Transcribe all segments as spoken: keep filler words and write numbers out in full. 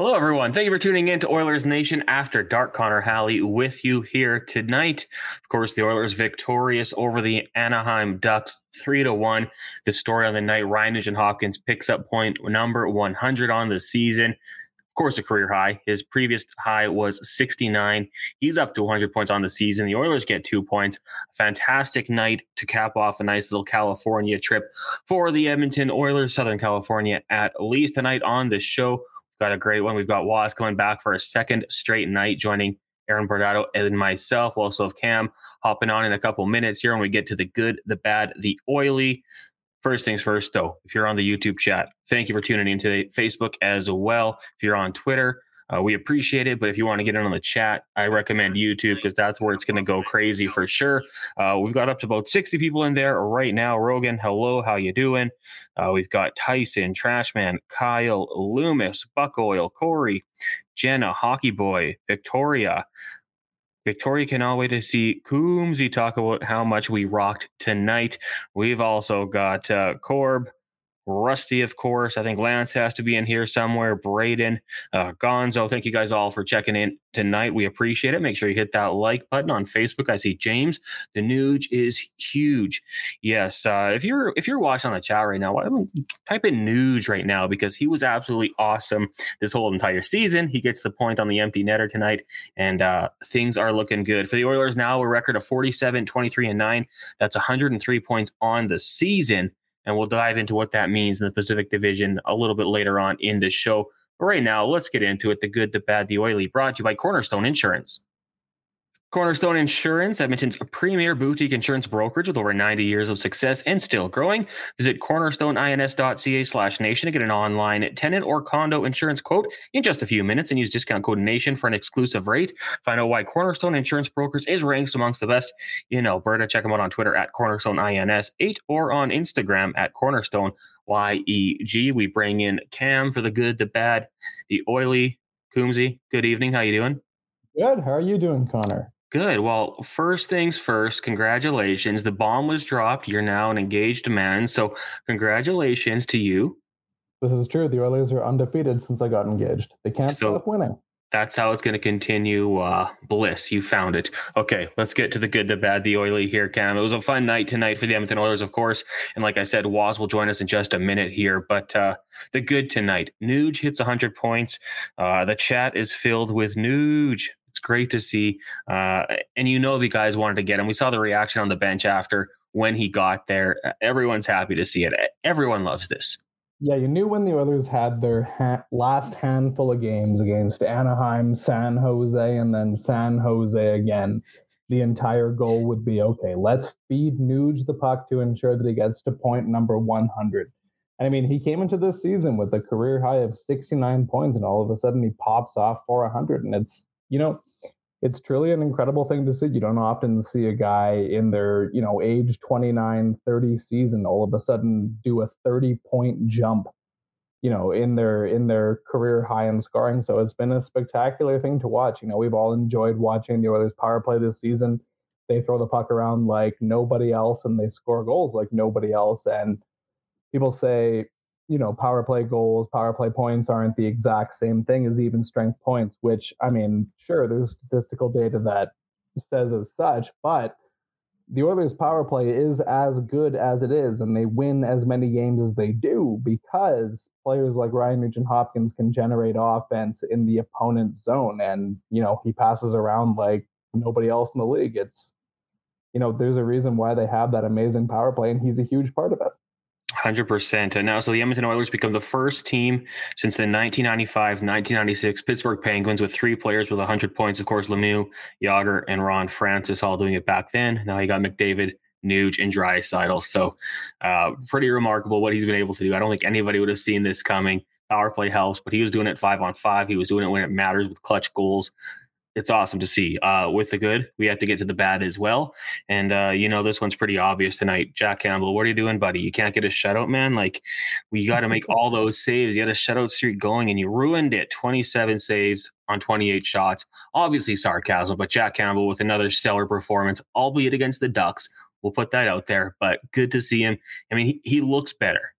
Hello, everyone. Thank you for tuning in to Oilers Nation After Dark. Connor Halley with you here tonight. Of course, the Oilers victorious over the Anaheim Ducks three to one. The story on the night, Ryan Nugent-Hopkins picks up point number one hundred on the season. Of course, a career high. His previous high was sixty-nine. He's up to one hundred points on the season. The Oilers get two points. Fantastic night to cap off a nice little California trip for the Edmonton Oilers, Southern California, at least tonight on the show. Got a great one. We've got Woz coming back for a second straight night, joining Aaron Bordado and myself. We'll also have Cam hopping on in a couple minutes here when we get to the good, the bad, the oily. First things first, though, if you're on the YouTube chat, thank you for tuning in today. Facebook as well. If you're on Twitter, uh, we appreciate it. But if you want to get in on the chat, I recommend YouTube because that's where it's going to go crazy for sure. Uh, we've got up to about sixty people in there right now. Rogan, hello, how you doing? Uh, we've got Tyson, Trashman, Kyle, Loomis, Buck Oil, Corey, Jenna, Hockey Boy, Victoria. Victoria cannot wait to see Coombsy talk about how much we rocked tonight. We've also got uh, Corb, Rusty, of course. I think Lance has to be in here somewhere. Braden, uh, Gonzo, thank you guys all for checking in tonight. We appreciate it. Make sure you hit that like button on Facebook. I see James. The Nuge is huge. Yes, uh, if you're if you're watching on the chat right now, why don't you type in Nuge right now, because he was absolutely awesome this whole entire season. He gets the point on the empty netter tonight, and uh, things are looking good for the Oilers now. A record of forty-seven, twenty-three, and nine. That's one hundred three points on the season. And we'll dive into what that means in the Pacific Division a little bit later on in this show. But right now, let's get into it. The good, the bad, the oily, brought to you by Cornerstone Insurance. Cornerstone Insurance, Edmonton's premier boutique insurance brokerage with over ninety years of success and still growing. Visit cornerstone ins dot c a slash nation to get an online tenant or condo insurance quote in just a few minutes and use discount code NATION for an exclusive rate. Find out why Cornerstone Insurance Brokers is ranked amongst the best in Alberta. Check them out on Twitter at cornerstone ins eight or on Instagram at cornerstone Y E G. We bring in Cam for the good, the bad, the oily. Coombsy, good evening. How you doing? Good. How are you doing, Connor? Good. Well, first things first, congratulations. The bomb was dropped. You're now an engaged man. So congratulations to you. This is true. The Oilers are undefeated since I got engaged. They can't so stop winning. That's how it's going to continue. Uh, bliss, you found it. Okay, let's get to the good, the bad, the oily here, Cam. It was a fun night tonight for the Edmonton Oilers, of course. And like I said, Woz will join us in just a minute here. But uh, the good tonight, Nuge hits one hundred points. Uh, the chat is filled with Nuge. It's great to see. Uh, and you know the guys wanted to get him. We saw the reaction on the bench after when he got there. Everyone's happy to see it. Everyone loves this. Yeah, you knew when the Oilers had their ha- last handful of games against Anaheim, San Jose, and then San Jose again, the entire goal would be, okay, let's feed Nuge the puck to ensure that he gets to point number one hundred. And I mean, he came into this season with a career high of sixty-nine points, and all of a sudden he pops off for one hundred. And it's, you know, it's truly an incredible thing to see. You don't often see a guy in their, you know, age twenty-nine, thirty season all of a sudden do a thirty-point jump, you know, in their in their career high in scoring. So it's been a spectacular thing to watch. You know, we've all enjoyed watching the Oilers power play this season. They throw the puck around like nobody else, and they score goals like nobody else. And people say, you know, power play goals, power play points aren't the exact same thing as even strength points, which, I mean, sure, there's statistical data that says as such, but the Oilers power play is as good as it is, and they win as many games as they do because players like Ryan Nugent-Hopkins can generate offense in the opponent's zone, and, you know, he passes around like nobody else in the league. It's, you know, there's a reason why they have that amazing power play, and he's a huge part of it. one hundred percent. And now, so the Edmonton Oilers become the first team since the nineteen ninety-five nineteen ninety-six Pittsburgh Penguins with three players with one hundred points. Of course, Lemieux, Yager, and Ron Francis all doing it back then. Now you got McDavid, Nuge, and Draisaitl. So uh, pretty remarkable what he's been able to do. I don't think anybody would have seen this coming. Power play helps, but he was doing it five on five. He was doing it when it matters with clutch goals. It's awesome to see. Uh, with the good, we have to get to the bad as well. And, uh, you know, this one's pretty obvious tonight. Jack Campbell, what are you doing, buddy? You can't get a shutout, man. Like, we got to make all those saves. You had a shutout streak going, and you ruined it. twenty-seven saves on twenty-eight shots. Obviously sarcasm, but Jack Campbell with another stellar performance, albeit against the Ducks. We'll put that out there, but good to see him. I mean, he, he looks better.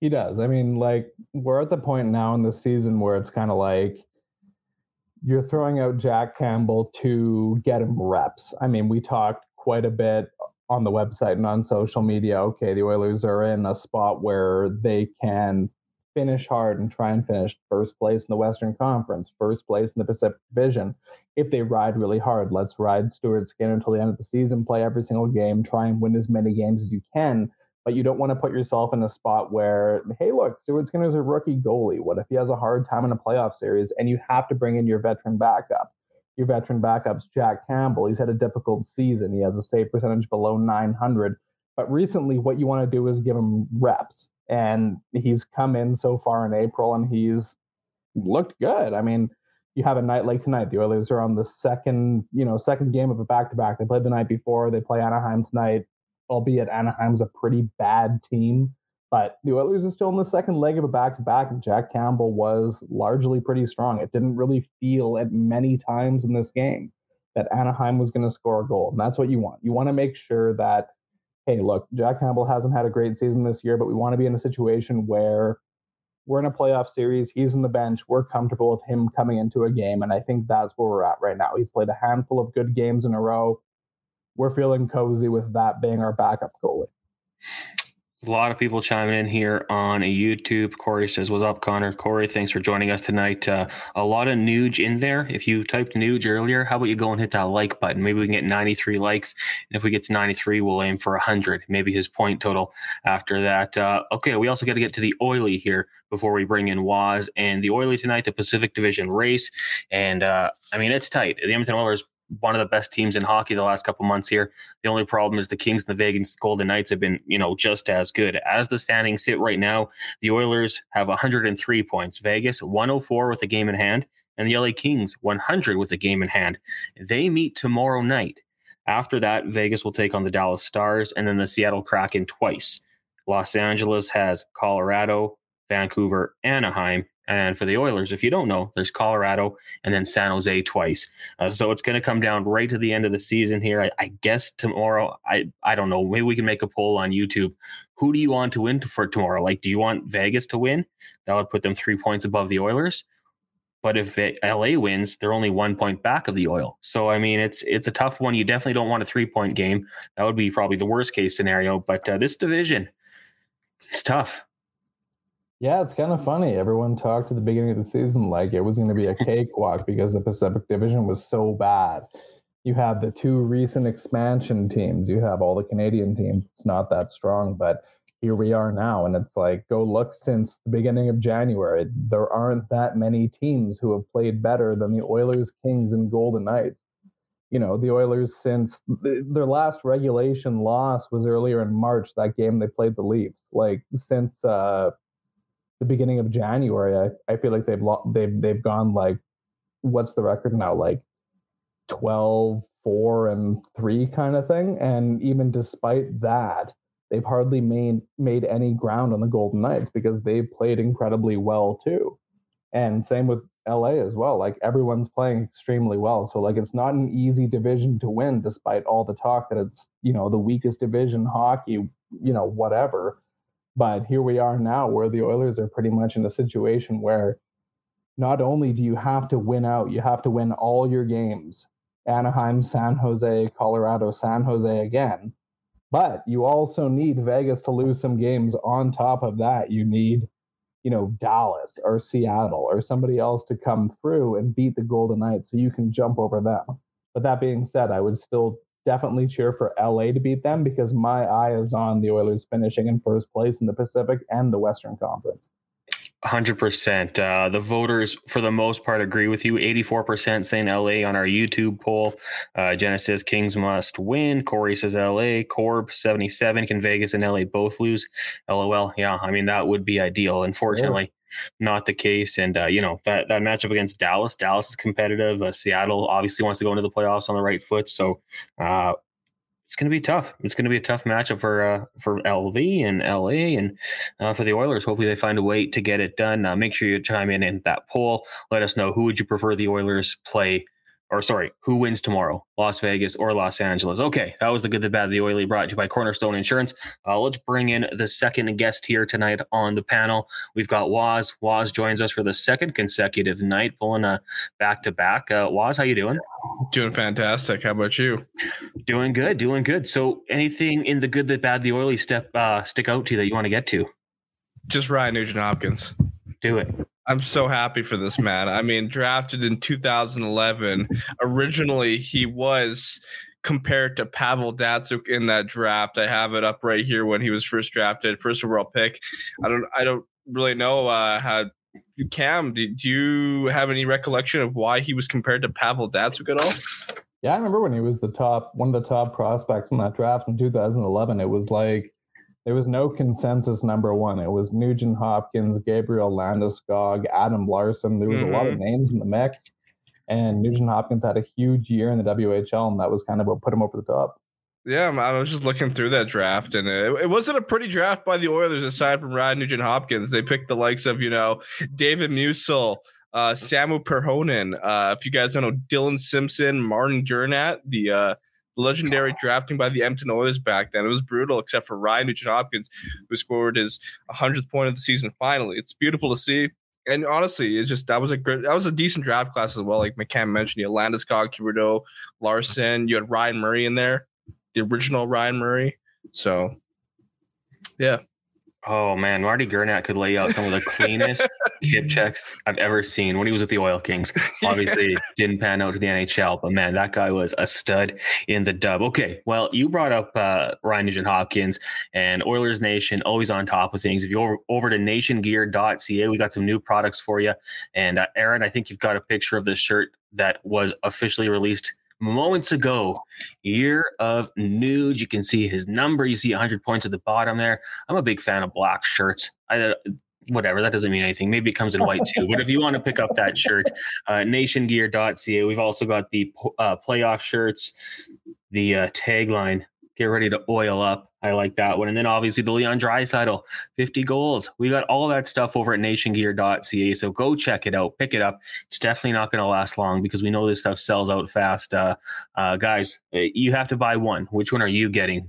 He does. I mean, like, we're at the point now in the season where it's kind of like, you're throwing out Jack Campbell to get him reps. I mean, we talked quite a bit on the website and on social media. Okay, the Oilers are in a spot where they can finish hard and try and finish first place in the Western Conference, first place in the Pacific Division. If they ride really hard, let's ride Stuart Skinner until the end of the season, play every single game, try and win as many games as you can. But you don't want to put yourself in a spot where, hey, look, Stuart Skinner's a rookie goalie. What if he has a hard time in a playoff series? And you have to bring in your veteran backup. Your veteran backup's Jack Campbell. He's had a difficult season. He has a save percentage below nine hundred. But recently, what you want to do is give him reps. And he's come in so far in April, and he's looked good. I mean, you have a night like tonight. The Oilers are on the second, you know, second game of a back-to-back. They played the night before. They play Anaheim tonight. Albeit Anaheim's a pretty bad team, but the Oilers are still in the second leg of a back-to-back, and Jack Campbell was largely pretty strong. It didn't really feel at many times in this game that Anaheim was going to score a goal, and that's what you want. You want to make sure that, hey, look, Jack Campbell hasn't had a great season this year, but we want to be in a situation where we're in a playoff series, he's in the bench, we're comfortable with him coming into a game, and I think that's where we're at right now. He's played a handful of good games in a row. We're feeling cozy with that being our backup goalie. A lot of people chiming in here on a YouTube. Corey says, what's up, Connor? Corey, thanks for joining us tonight. Uh, a lot of Nuge in there. If you typed Nuge earlier, how about you go and hit that like button? Maybe we can get ninety-three likes. And if we get to ninety-three, we'll aim for one hundred, maybe his point total after that. Uh, okay, we also got to get to the oily here before we bring in Woz. And the oily tonight, the Pacific Division race. And, uh, I mean, it's tight. The Edmonton Oilers, one of the best teams in hockey the last couple months here. The only problem is the Kings and the Vegas Golden Knights have been, you know, just as good. As the standings sit right now, the Oilers have one hundred three points. Vegas, one hundred four with a game in hand. And the L A Kings, one hundred with a game in hand. They meet tomorrow night. After that, Vegas will take on the Dallas Stars and then the Seattle Kraken twice. Los Angeles has Colorado, Vancouver, Anaheim. And for the Oilers, if you don't know, there's Colorado and then San Jose twice. Uh, so it's going to come down right to the end of the season here. I, I guess tomorrow, I, I don't know, maybe we can make a poll on YouTube. Who do you want to win for tomorrow? Like, do you want Vegas to win? That would put them three points above the Oilers. But if it, L A wins, they're only one point back of the Oil. So, I mean, it's it's a tough one. You definitely don't want a three-point game. That would be probably the worst-case scenario. But uh, this division, it's tough. Yeah, it's kind of funny. Everyone talked at the beginning of the season like it was going to be a cakewalk because the Pacific Division was so bad. You have the two recent expansion teams. You have all the Canadian teams. It's not that strong, but here we are now. And it's like, go look since the beginning of January. There aren't that many teams who have played better than the Oilers, Kings, and Golden Knights. You know, the Oilers, since th- their last regulation loss was earlier in March, that game they played the Leafs. Like, since... uh the beginning of January, I, I feel like they've lo- they've they've gone like, what's the record now? Like twelve, four, and three kind of thing. And even despite that, they've hardly made made any ground on the Golden Knights because they've played incredibly well too. And same with L A as well. Like everyone's playing extremely well. So like it's not an easy division to win, despite all the talk that it's, you know, the weakest division, hockey, you know, whatever. But here we are now where the Oilers are pretty much in a situation where not only do you have to win out, you have to win all your games. Anaheim, San Jose, Colorado, San Jose again. But you also need Vegas to lose some games on top of that. You need, you know, Dallas or Seattle or somebody else to come through and beat the Golden Knights so you can jump over them. But that being said, I would still definitely cheer for L A to beat them because my eye is on the Oilers finishing in first place in the Pacific and the Western Conference. one hundred percent. Uh, the voters, for the most part, agree with you. eighty-four percent saying L A on our YouTube poll. Uh, Jenna says Kings must win. Corey says L A. Corb, seventy-seven. Can Vegas and L A both lose? LOL. Yeah, I mean, that would be ideal. Unfortunately, yeah. Not the case. And, uh, you know, that, that matchup against Dallas, Dallas is competitive. Uh, Seattle obviously wants to go into the playoffs on the right foot. So uh, it's going to be tough. It's going to be a tough matchup for uh, for L V and L A and uh, for the Oilers. Hopefully they find a way to get it done. Uh, make sure you chime in in that poll. Let us know who would you prefer the Oilers play or sorry, who wins tomorrow, Las Vegas or Los Angeles. Okay, that was the good, the bad, the oily brought to you by Cornerstone Insurance. Uh, let's bring in the second guest here tonight on the panel. We've got Woz. Woz joins us for the second consecutive night, pulling a back-to-back. Uh, Woz, how you doing? Doing fantastic. How about you? Doing good, doing good. So anything in the good, the bad, the oily step uh, stick out to you that you want to get to? Just Ryan Nugent-Hopkins. Do it. I'm so happy for this man. I mean, drafted in two thousand eleven. Originally, he was compared to Pavel Datsyuk in that draft. I have it up right here when he was first drafted, first overall pick. I don't, I don't really know uh, how. Cam, do, do you have any recollection of why he was compared to Pavel Datsyuk at all? Yeah, I remember when he was the top, one of the top prospects in that draft in two thousand eleven. It was like, there was no consensus number one. It was Nugent Hopkins, Gabriel Landeskog, Adam Larson. There was mm-hmm. a lot of names in the mix. And Nugent Hopkins had a huge year in the W H L, and that was kind of what put him over the top. Yeah, I was just looking through that draft, and it, it wasn't a pretty draft by the Oilers aside from Ryan Nugent-Hopkins. They picked the likes of, you know, David Musil, uh, Samu Perhonen. Uh, if you guys don't know, Dylan Simpson, Martin Gernat, the uh, – legendary drafting by the Edmonton Oilers back then. It was brutal, except for Ryan Nugent-Hopkins, who scored his one hundredth point of the season. Finally, it's beautiful to see. And honestly, it's just that was a good, that was a decent draft class as well. Like McCann mentioned, you had Landeskog, Huberdeau, Larson. You had Ryan Murray in there, the original Ryan Murray. So, yeah. Oh man, Marty Gernat could lay out some of the cleanest hip checks I've ever seen when he was with the Oil Kings. Obviously, didn't pan out to the N H L, but man, that guy was a stud in the dub. Okay, well, you brought up uh, Ryan Nugent-Hopkins and Oilers Nation, always on top of things. If you over over to nation gear dot c a, we got some new products for you. And uh, Aaron, I think you've got a picture of this shirt that was officially released moments ago. Year of Nuge. You can see his number. You see one hundred points at the bottom there. I'm a big fan of black shirts. I, whatever. That doesn't mean anything. Maybe it comes in white too. But if you want to pick up that shirt, uh, nation gear dot c a. We've also got the uh, playoff shirts, the uh, tagline, get ready to oil up. I like that one. And then obviously the Leon Draisaitl, fifty goals. We got all that stuff over at nation gear dot c a. So go check it out. Pick it up. It's definitely not going to last long because we know this stuff sells out fast. Uh, uh, guys, you have to buy one. Which one are you getting,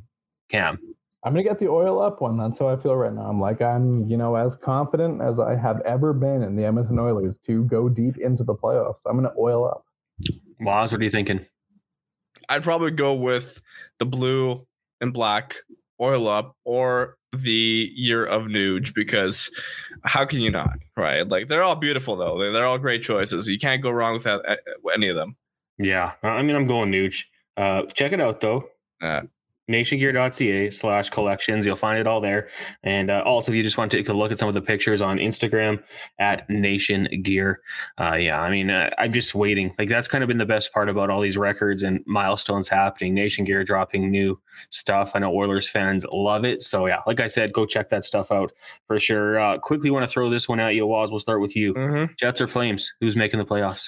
Cam? I'm going to get the oil up one. That's how I feel right now. I'm like, I'm, you know, as confident as I have ever been in the Edmonton Oilers to go deep into the playoffs. I'm going to oil up. Woz, what are you thinking? I'd probably go with the blue and black oil up or the year of Nuge, because how can you not, right? Like, they're all beautiful, though. They're all great choices. You can't go wrong with any of them. Yeah. I mean, I'm going Nuge. Uh, check it out, though. Uh, nationgear.ca slash collections. You'll find it all there. And uh, also, if you just want to take a look at some of the pictures on Instagram at nationgear. Uh, yeah, I mean, uh, I'm just waiting. Like, that's kind of been the best part about all these records and milestones happening. Nation Gear dropping new stuff. I know Oilers fans love it. So, yeah, like I said, go check that stuff out for sure. Uh, quickly want to throw this one at you, Woz. We'll start with you. Mm-hmm. Jets or Flames? Who's making the playoffs?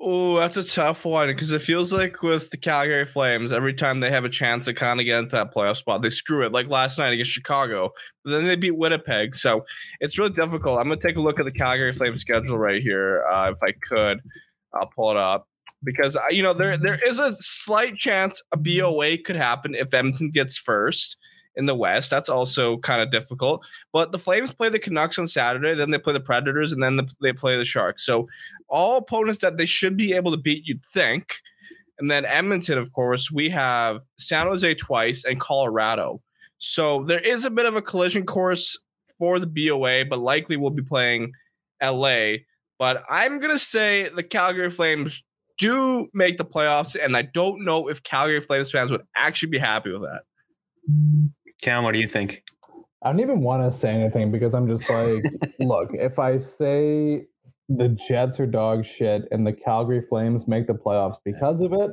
Oh, that's a tough one, because it feels like with the Calgary Flames, every time they have a chance to kind to get into that playoff spot, they screw it, like last night against Chicago, but then they beat Winnipeg. So it's really difficult. I'm going to take a look at the Calgary Flames schedule right here. Uh, if I could, I'll pull it up, because, you know, there there is a slight chance a B O A could happen if Edmonton gets first in the West. That's also kind of difficult. But the Flames play the Canucks on Saturday, then they play the Predators, and then the, they play the Sharks. So all opponents that they should be able to beat, you'd think. And then Edmonton, of course, we have San Jose twice and Colorado. So there is a bit of a collision course for the B O A, but likely we'll be playing L A. But I'm going to say the Calgary Flames do make the playoffs, and I don't know if Calgary Flames fans would actually be happy with that. Cam, what do you think? I don't even want to say anything, because I'm just like, look, if I say the Jets are dog shit and the Calgary Flames make the playoffs because of it,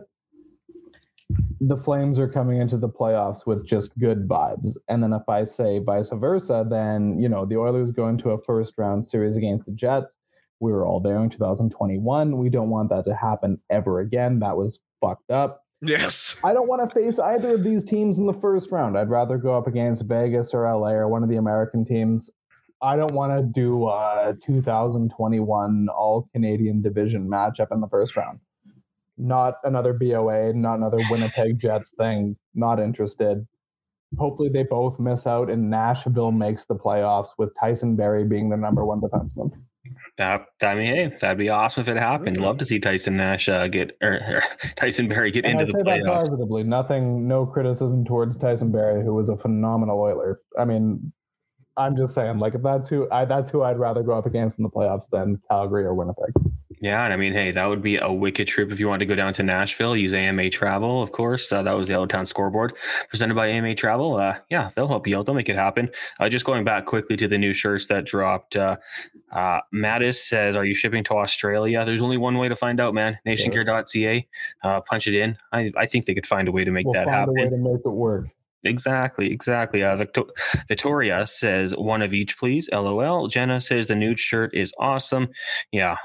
the Flames are coming into the playoffs with just good vibes. And then if I say vice versa, then, you know, the Oilers go into a first round series against the Jets. We were all there in two thousand twenty-one. We don't want that to happen ever again. That was fucked up. Yes. I don't want to face either of these teams in the first round. I'd rather go up against Vegas or L A or one of the American teams. I don't want to do a two thousand twenty-one All-Canadian Division matchup in the first round. Not another B O A, not another Winnipeg Jets thing. Not interested. Hopefully they both miss out and Nashville makes the playoffs with Tyson Berry being their number one defenseman. That, I mean, hey, that'd be awesome if it happened. Love to see Tyson Nash uh, get or, or Tyson Berry get and into I the say playoffs. That positively, nothing, no criticism towards Tyson Berry, who was a phenomenal Oiler. I mean, I'm just saying, like, if that's who, I, that's who I'd rather go up against in the playoffs than Calgary or Winnipeg. Yeah, and I mean, hey, that would be a wicked trip if you wanted to go down to Nashville, use A M A Travel, of course. Uh, that was the Out-of-Town Scoreboard presented by A M A Travel. Uh, yeah, they'll help you out. They'll make it happen. Uh, just going back quickly to the new shirts that dropped, uh, uh, Mattis says, are you shipping to Australia? There's only one way to find out, man. nation gear dot c a. Uh, punch it in. I, I think they could find a way to make we'll that happen. Find a way to make it work. Exactly, exactly. Uh, Victor- Victoria says one of each, please. L O L. Jenna says the nude shirt is awesome. Yeah.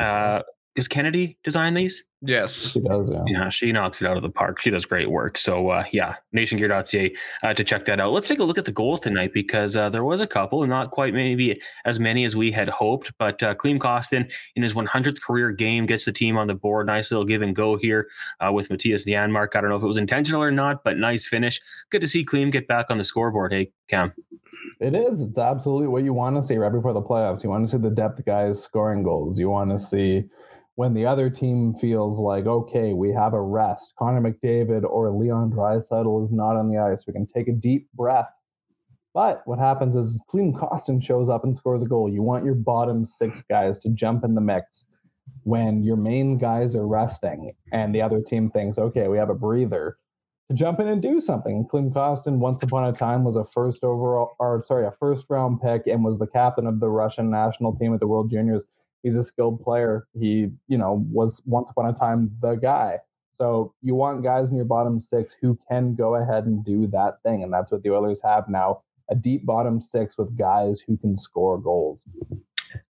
Uh, is Kennedy design these? Yes, she does. Yeah. yeah, she knocks it out of the park. She does great work. So, uh, yeah, nation gear dot c a uh, to check that out. Let's take a look at the goals tonight, because uh, there was a couple, not quite maybe as many as we had hoped, but uh, Klim Kostin in his one hundredth career game gets the team on the board. Nice little give and go here uh, with Matthias Janmark. I don't know if it was intentional or not, but nice finish. Good to see Klim get back on the scoreboard. Hey, Cam. It is. It's absolutely what you want to see right before the playoffs. You want to see the depth guys scoring goals. You want to see when the other team feels like, okay, we have a rest. Connor McDavid or Leon Draisaitl is not on the ice. We can take a deep breath. But what happens is Klim Kostin shows up and scores a goal. You want your bottom six guys to jump in the mix when your main guys are resting and the other team thinks, okay, we have a breather, to jump in and do something. Klim Kostin, once upon a time, was a first overall, or sorry, a first round pick and was the captain of the Russian national team at the World Juniors. He's a skilled player. He, you know, was once upon a time the guy. So you want guys in your bottom six who can go ahead and do that thing. And that's what the Oilers have now, a deep bottom six with guys who can score goals.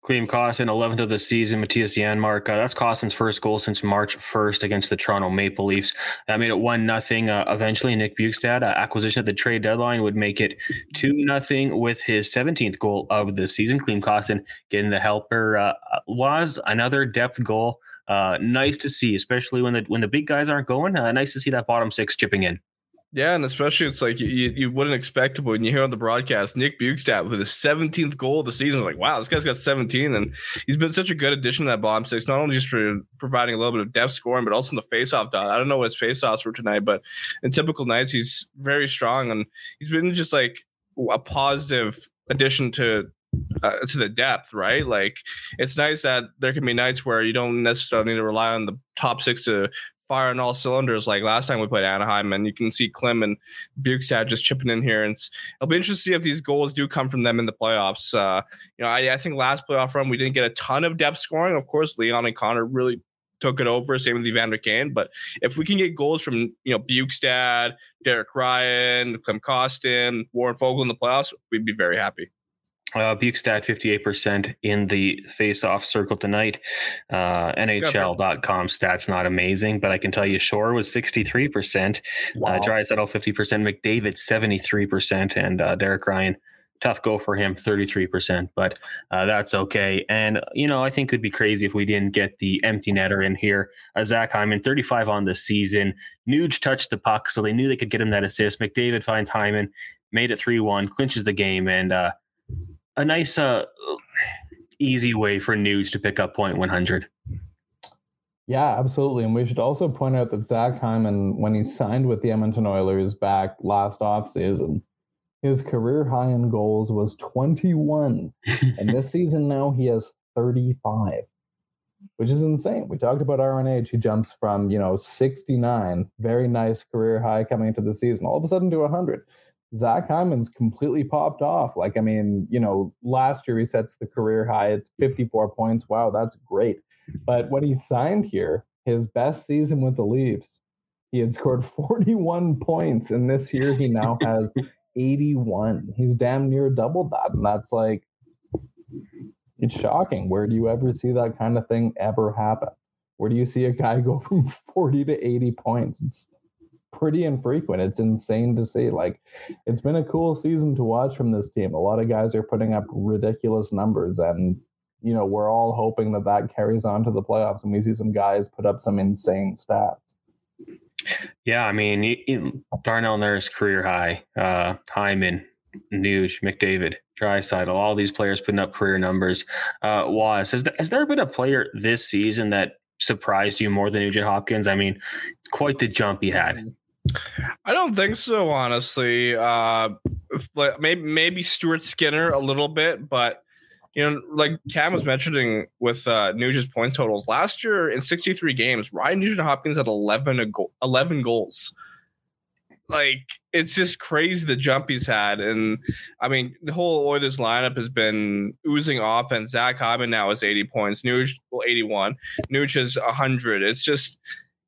Klim Kostin, eleventh of the season. Matthias Janmark, uh, that's Kostin's first goal since March first against the Toronto Maple Leafs. That made it one nothing. Uh, eventually, Nick Bjugstad, uh, acquisition at the trade deadline, would make it two nothing with his seventeenth goal of the season. Klim Kostin getting the helper. Uh, was another depth goal. Uh, nice to see, especially when the when the big guys aren't going. Uh, nice to see that bottom six chipping in. Yeah, and especially it's like you, you wouldn't expect it, but when you hear on the broadcast, Nick Bjugstad with his seventeenth goal of the season, like, wow, this guy's got seventeen, and he's been such a good addition to that bottom six, not only just for providing a little bit of depth scoring, but also in the face-off dot. I don't know what his face-offs were tonight, but in typical nights, he's very strong, and he's been just like a positive addition to uh, to the depth, right? Like, it's nice that there can be nights where you don't necessarily need to rely on the top six to fire on all cylinders like last time we played Anaheim, and you can see Klim and Bjugstad just chipping in here, and it's, it'll be interesting to see if these goals do come from them in the playoffs. Uh, you know, I, I think last playoff run we didn't get a ton of depth scoring. Of course, Leon and Connor really took it over, same with Evander Kane, but if we can get goals from, you know, Bjugstad, Derek Ryan, Klim Kostin, Warren Fogle in the playoffs, we'd be very happy. Uh, Bjugstad fifty-eight percent in the face-off circle tonight. Uh, N H L dot com stats not amazing, but I can tell you Shore was sixty-three percent. Wow. Uh, Draisaitl fifty percent, McDavid seventy-three percent, and uh, Derek Ryan, tough go for him, thirty-three percent, but uh, that's okay. And, you know, I think it would be crazy if we didn't get the empty netter in here. Uh, Zach Hyman, thirty-five on the season. Nuge touched the puck, so they knew they could get him that assist. McDavid finds Hyman, made it three one, clinches the game, and uh, a nice, uh, easy way for Nuge to pick up point one hundred. Yeah, absolutely. And we should also point out that Zach Hyman, when he signed with the Edmonton Oilers back last offseason, his career high in goals was twenty-one. And this season now he has thirty-five, which is insane. We talked about R N H. He jumps from, you know, sixty-nine, very nice career high coming into the season, all of a sudden to one hundred. Zach Hyman's completely popped off. Like, I mean, you know, last year he sets the career high. It's fifty-four points. Wow, that's great. But when he signed here, his best season with the Leafs, he had scored forty-one points. And this year he now has eighty-one. He's damn near doubled that. And that's like, it's shocking. Where do you ever see that kind of thing ever happen? Where do you see a guy go from forty to eighty points? It's pretty infrequent. It's insane to see. Like, it's been a cool season to watch from this team. A lot of guys are putting up ridiculous numbers, and, you know, we're all hoping that that carries on to the playoffs and we see some guys put up some insane stats. Yeah, I mean, you, you, Darnell Nurse career high, uh, Hyman, Nuge, McDavid, Draisaitl, all these players putting up career numbers. Uh, Woz, has, th- has there been a player this season that surprised you more than Nugent-Hopkins? I mean, it's quite the jump he had. I don't think so, honestly. Uh, maybe maybe Stuart Skinner a little bit, but, you know, like Cam was mentioning with uh, Nuge's point totals, last year in sixty-three games, Ryan Nugent-Hopkins had eleven, a go- eleven goals. Like, it's just crazy the jump he's had. And, I mean, the whole Oilers lineup has been oozing offense. Zach Hyman now is eighty points. Nuge, well, eighty-one. Nuge is one hundred. It's just,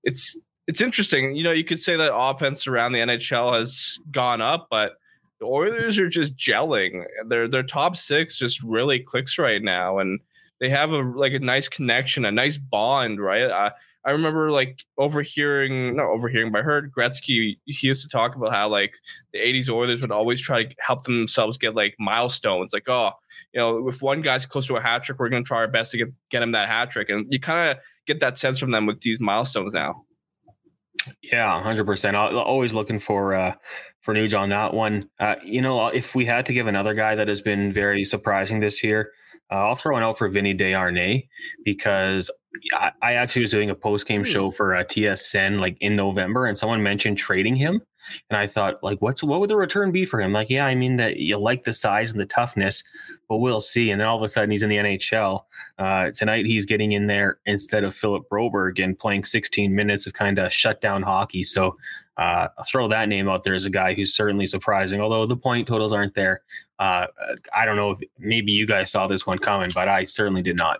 it's... It's interesting. You know, you could say that offense around the N H L has gone up, but the Oilers are just gelling. Their their top six just really clicks right now, and they have a like a nice connection, a nice bond, right? I, I remember like overhearing, not overhearing, but I heard Gretzky, he used to talk about how like the eighties Oilers would always try to help themselves get like milestones, like, oh, you know, if one guy's close to a hat trick, we're going to try our best to get, get him that hat trick. And you kind of get that sense from them with these milestones now. Yeah, one hundred percent. Always looking for uh, for Nuge on that one. Uh, you know, if we had to give another guy that has been very surprising this year, uh, I'll throw one out for Vinny Desharnais, because I, I actually was doing a post-game show for uh, T S N like in November, and someone mentioned trading him. And I thought, like, what's what would the return be for him? Like, yeah, I mean, that you like the size and the toughness, but we'll see. And then all of a sudden he's in the N H L. Uh, tonight he's getting in there instead of Philip Broberg and playing sixteen minutes of kind of shutdown hockey. So uh, I'll throw that name out there as a guy who's certainly surprising, although the point totals aren't there. Uh, I don't know if maybe you guys saw this one coming, but I certainly did not.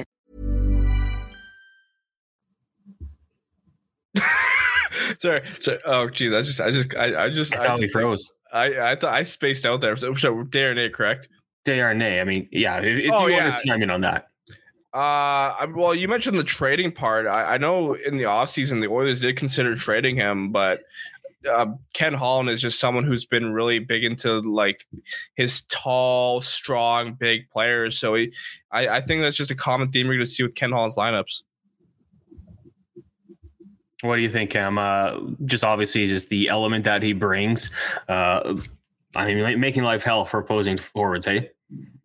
Sorry, so oh geez, I just, I just, I, I just, I thought we froze. I, I thought I spaced out there. So, so D R N A, correct? D R N A. I mean, yeah. If, if oh, you yeah. want to chime in on that. Uh, well, you mentioned the trading part. I, I know in the offseason, the Oilers did consider trading him, but uh, Ken Holland is just someone who's been really big into like his tall, strong, big players. So he, I, I think that's just a common theme we're going to see with Ken Holland's lineups. What do you think, Cam? Uh, just obviously just the element that he brings. Uh, I mean, making life hell for opposing forwards, hey?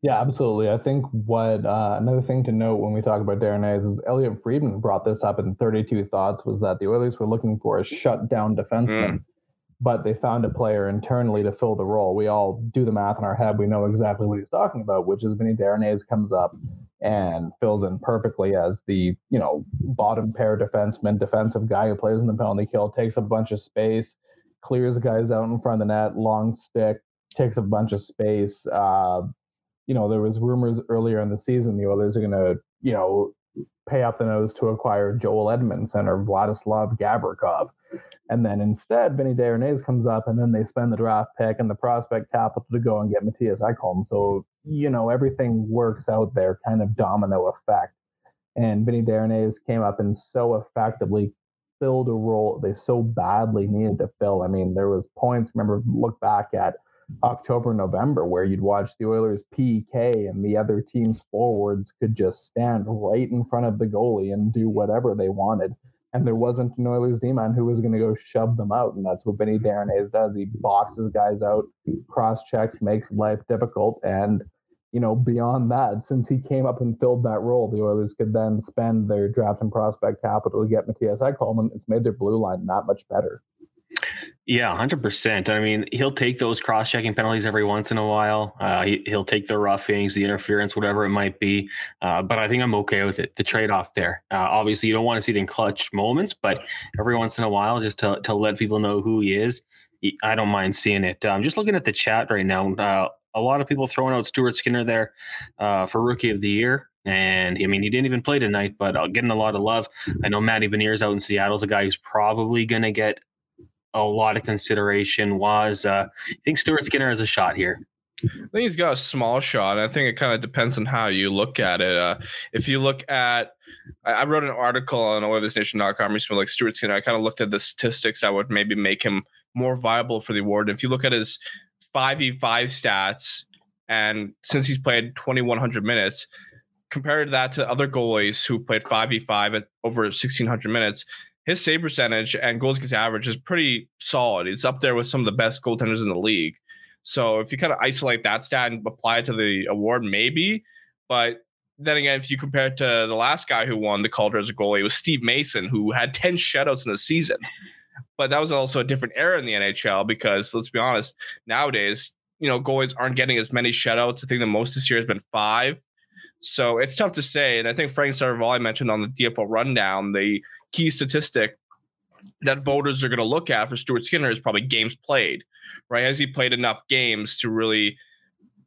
Yeah, absolutely. I think what uh, another thing to note when we talk about Desharnais is Elliot Friedman brought this up in thirty-two Thoughts, was that the Oilers were looking for a shutdown defenseman, mm. but they found a player internally to fill the role. We all do the math in our head. We know exactly what he's talking about, which is Vinny Desharnais comes up and fills in perfectly as the, you know, bottom pair defenseman, defensive guy who plays in the penalty kill, takes a bunch of space, clears guys out in front of the net, long stick, takes a bunch of space. Uh, you know, there was rumors earlier in the season the Oilers are going to, you know, pay up the nose to acquire Joel Edmondson or Vladislav Gabrikov. And then instead, Vinny Desharnais comes up, and then they spend the draft pick and the prospect capital to go and get Matthias Ekholm. So, you know, everything works out there, kind of domino effect. And Vinny Desharnais came up and so effectively filled a role they so badly needed to fill. I mean, there was points, remember, look back at October, November, where you'd watch the Oilers P K and the other team's forwards could just stand right in front of the goalie and do whatever they wanted. And there wasn't an Oilers D-man who was going to go shove them out. And that's what Vinny Desharnais does. He boxes guys out, cross-checks, makes life difficult. And, you know, beyond that, since he came up and filled that role, the Oilers could then spend their draft and prospect capital to get Matthias Ekholm, and it's made their blue line not much better. Yeah, one hundred percent. I mean, he'll take those cross-checking penalties every once in a while. Uh, he, he'll take the roughings, the interference, whatever it might be. Uh, but I think I'm okay with it, the trade-off there. Uh, obviously, you don't want to see it in clutch moments, but every once in a while, just to, to let people know who he is, I don't mind seeing it. I'm um, just looking at the chat right now. Uh, a lot of people throwing out Stuart Skinner there uh, for Rookie of the Year. And, I mean, he didn't even play tonight, but uh, getting a lot of love. I know Matty Beniers out in Seattle is a guy who's probably going to get a lot of consideration. Was uh, I think Stuart Skinner has a shot here. I think he's got a small shot. I think it kind of depends on how you look at it. Uh, if you look at, I, I wrote an article on Oilers Nation dot com recently, like Stuart Skinner. I kind of looked at the statistics that would maybe make him more viable for the award. If you look at his five v five stats, and since he's played twenty-one hundred minutes, compared that to other goalies who played five v five at over sixteen hundred minutes, his save percentage and goals against average is pretty solid. It's up there with some of the best goaltenders in the league. So if you kind of isolate that stat and apply it to the award, maybe. But then again, if you compare it to the last guy who won the Calder as a goalie, it was Steve Mason, who had ten shutouts in the season. But that was also a different era in the N H L because, let's be honest, nowadays, you know, goalies aren't getting as many shutouts. I think the most this year has been five. So it's tough to say. And I think Frank Saravalli mentioned on the D F L rundown, the key statistic that voters are going to look at for Stuart Skinner is probably games played, right? Has he played enough games to really,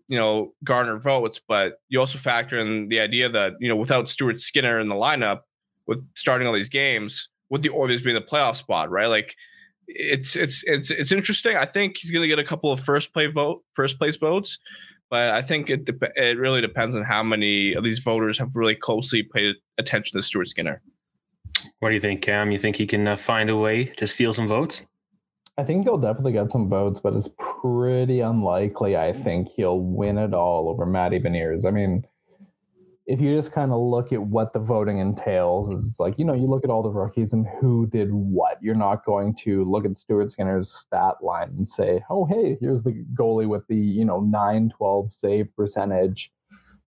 you know, garner votes? But you also factor in the idea that, you know, without Stuart Skinner in the lineup, with starting all these games, would the Oilers be in the playoff spot, right? Like it's, it's, it's, it's interesting. I think he's going to get a couple of first play vote, first place votes, But I think it de- it really depends on how many of these voters have really closely paid attention to Stuart Skinner. What do you think, Cam? You think he can uh, find a way to steal some votes? I think he'll definitely get some votes, but it's pretty unlikely. I think he'll win it all over Matty Beniers. I mean, if you just kind of look at what the voting entails, it's like, you know, you look at all the rookies and who did what. You're not going to look at Stuart Skinner's stat line and say, oh, hey, here's the goalie with the, you know, nine twelve save percentage.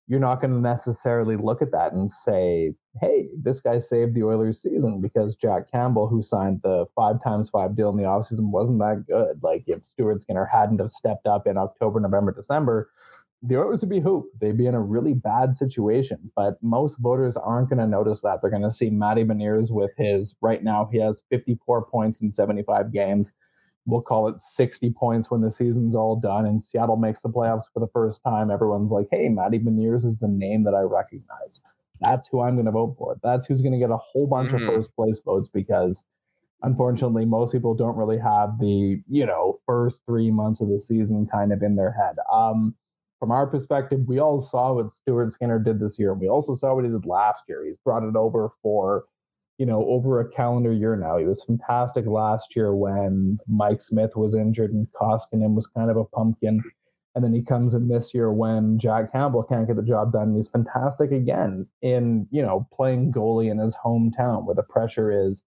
You're not going to necessarily look at that and say, hey, this guy saved the Oilers season because Jack Campbell, who signed the five times five deal in the offseason, wasn't that good. Like, if Stuart Skinner hadn't have stepped up in October, November, December, the Oilers would be hooped. They'd be in a really bad situation, but most voters aren't going to notice that. They're going to see Matty Beniers with his, right now he has fifty-four points in seventy-five games. We'll call it sixty points when the season's all done and Seattle makes the playoffs for the first time. Everyone's like, hey, Matty Beniers is the name that I recognize. That's who I'm going to vote for. That's who's going to get a whole bunch mm. of first place votes because, unfortunately, most people don't really have the, you know, first three months of the season kind of in their head. Um, From our perspective, we all saw what Stuart Skinner did this year. And we also saw what he did last year. He's brought it over for, you know, over a calendar year now. He was fantastic last year when Mike Smith was injured and Koskinen was kind of a pumpkin. And then he comes in this year when Jack Campbell can't get the job done. And he's fantastic again in, you know, playing goalie in his hometown where the pressure is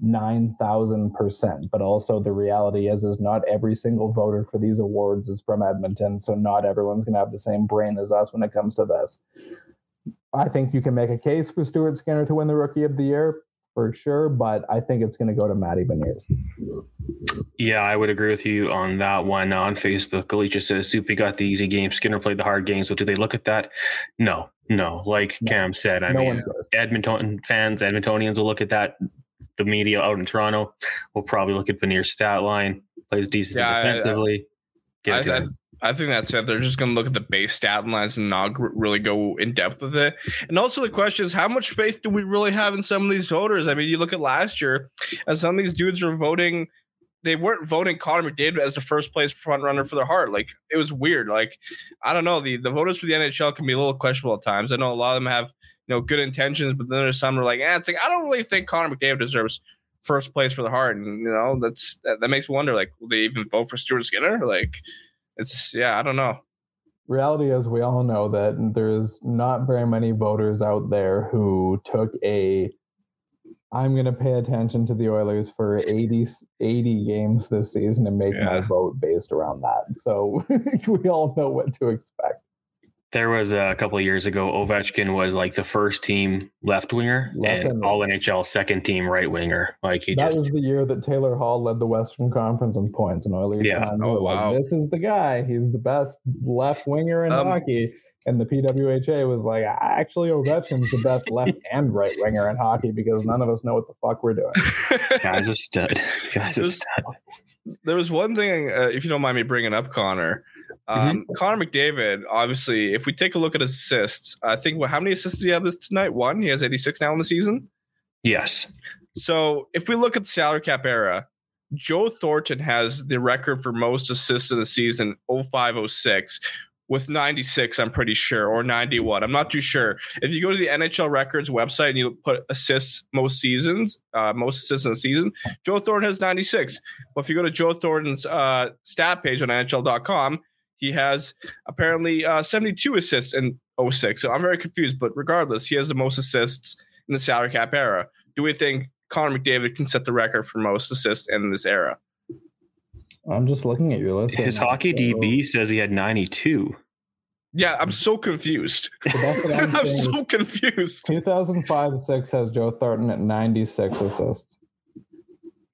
nine thousand percent, but also the reality is is not every single voter for these awards is from Edmonton, so not everyone's going to have the same brain as us when it comes to this. I think you can make a case for Stuart Skinner to win the Rookie of the Year for sure, but I think it's going to go to Matty Beniers. Yeah, I would agree with you on that one. On Facebook, Alicia says, Soupy got the easy game, Skinner played the hard game, so do they look at that? No, no. Like no, Cam said, I no mean, Edmonton fans, Edmontonians will look at that. The media out in Toronto will probably look at Beniers' stat line, plays decently yeah, defensively. I, I, I, I, I think that's it. They're just going to look at the base stat lines and not really go in depth with it. And also the question is, how much faith do we really have in some of these voters? I mean, you look at last year, and some of these dudes were voting. They weren't voting Connor McDavid as the first place front runner for their heart. Like, it was weird. Like, I don't know. The, the voters for the N H L can be a little questionable at times. I know a lot of them have, you know, good intentions, but then there's some who are like, eh, it's like, I don't really think Connor McDavid deserves first place for the heart. And, you know, that's that, that makes me wonder, like, will they even vote for Stuart Skinner? Like, it's, yeah, I don't know. Reality is, we all know that there's not very many voters out there who took a, I'm going to pay attention to the Oilers for eighty, eighty games this season and make yeah. my vote based around that. So we all know what to expect. There was a couple of years ago, Ovechkin was like the first team left winger left and all N H L second team right winger. Like he that just was the year that Taylor Hall led the Western Conference in points, and Oilers yeah. fans oh, were wow. like, "This is the guy. He's the best left winger in um, hockey." And the P W H A was like, "Actually, Ovechkin's the best left and right winger in hockey because none of us know what the fuck we're doing." Guy's a stud. Guy's a stud. There was one thing, uh, if you don't mind me bringing up, Connor. Um, mm-hmm. Connor McDavid, obviously, if we take a look at assists, I think well, how many assists did he have this tonight? One. He has eighty-six now in the season. Yes. So if we look at the salary cap era, Joe Thornton has the record for most assists in the season, oh five oh six, with ninety-six, I'm pretty sure, or ninety-one. I'm not too sure. If you go to the N H L Records website and you put assists most seasons, uh, most assists in a season, Joe Thornton has ninety-six. But if you go to Joe Thornton's uh, stat page on N H L dot com, he has apparently uh, seventy-two assists in oh six. So I'm very confused, but regardless, he has the most assists in the salary cap era. Do we think Connor McDavid can set the record for most assists in this era? I'm just looking at your list. His hockey D B says he had ninety-two. Yeah, I'm so confused. So I'm, I'm so confused. two thousand five oh six has Joe Thornton at ninety-six assists.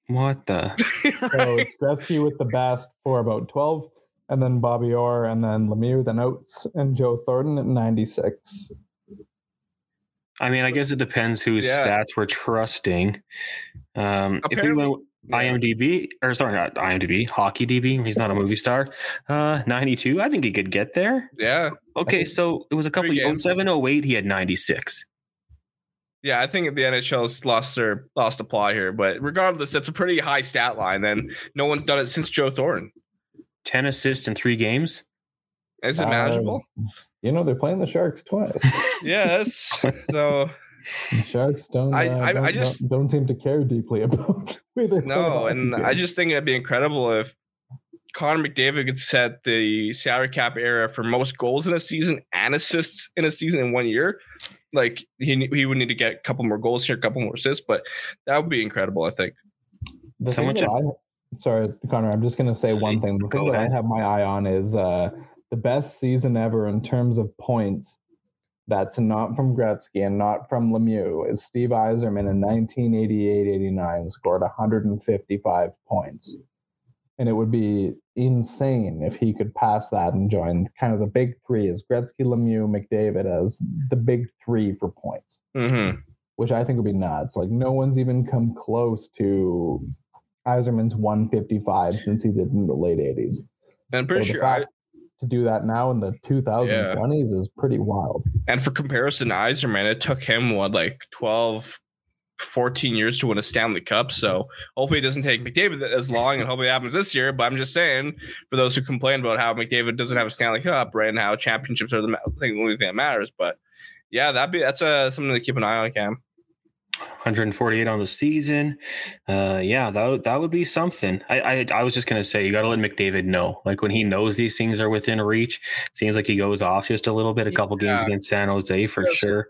What the? So it's Gretzky with the best for about twelve. And then Bobby Orr, and then Lemieux, then Oates, and Joe Thornton at ninety-six. I mean, I guess it depends whose yeah. stats we're trusting. Um, if we went yeah. IMDb, or sorry, not IMDb, Hockey D B, he's not a movie star, uh, ninety-two, I think he could get there. Yeah. Okay, so it was a couple of oh seven, oh eight, he had ninety-six. Yeah, I think the N H L's lost their lost a plot here, but regardless, that's a pretty high stat line, and no one's done it since Joe Thornton. ten assists in three games. Is it manageable? Um, you know, they're playing the Sharks twice. Yes. So the Sharks don't, uh, I, I, don't, I just, don't, don't seem to care deeply about it. No, and I just think it'd be incredible if Connor McDavid could set the salary cap era for most goals in a season and assists in a season in one year. Like, he he would need to get a couple more goals here, a couple more assists, but that would be incredible, I think. The so much. I, sorry, Connor, I'm just going to say one thing. The thing that ahead. I have my eye on is uh, the best season ever in terms of points. That's not from Gretzky and not from Lemieux. Is Steve Yzerman in nineteen eighty-eight eighty-nine scored one hundred fifty-five points. And it would be insane if he could pass that and join kind of the big three as Gretzky, Lemieux, McDavid as the big three for points, mm-hmm. which I think would be nuts. Like, no one's even come close to Yzerman's one fifty-five since he did in the late eighties. And I'm pretty so sure I... to do that now in the two thousand twenties yeah. is pretty wild. And for comparison, Yzerman, it took him what, like twelve, fourteen years to win a Stanley Cup, so hopefully it doesn't take McDavid as long, and hopefully it happens this year. But I'm just saying, for those who complain about how McDavid doesn't have a Stanley Cup right now, championships are the thing, the only thing that matters. But yeah, that'd be that's uh, something to keep an eye on, Cam. one hundred forty-eight on the season. Uh, yeah, that that would be something. I I, I was just gonna say, you got to let McDavid know, like, when he knows these things are within reach. Seems like he goes off just a little bit. A couple yeah. games against San Jose for yes. sure.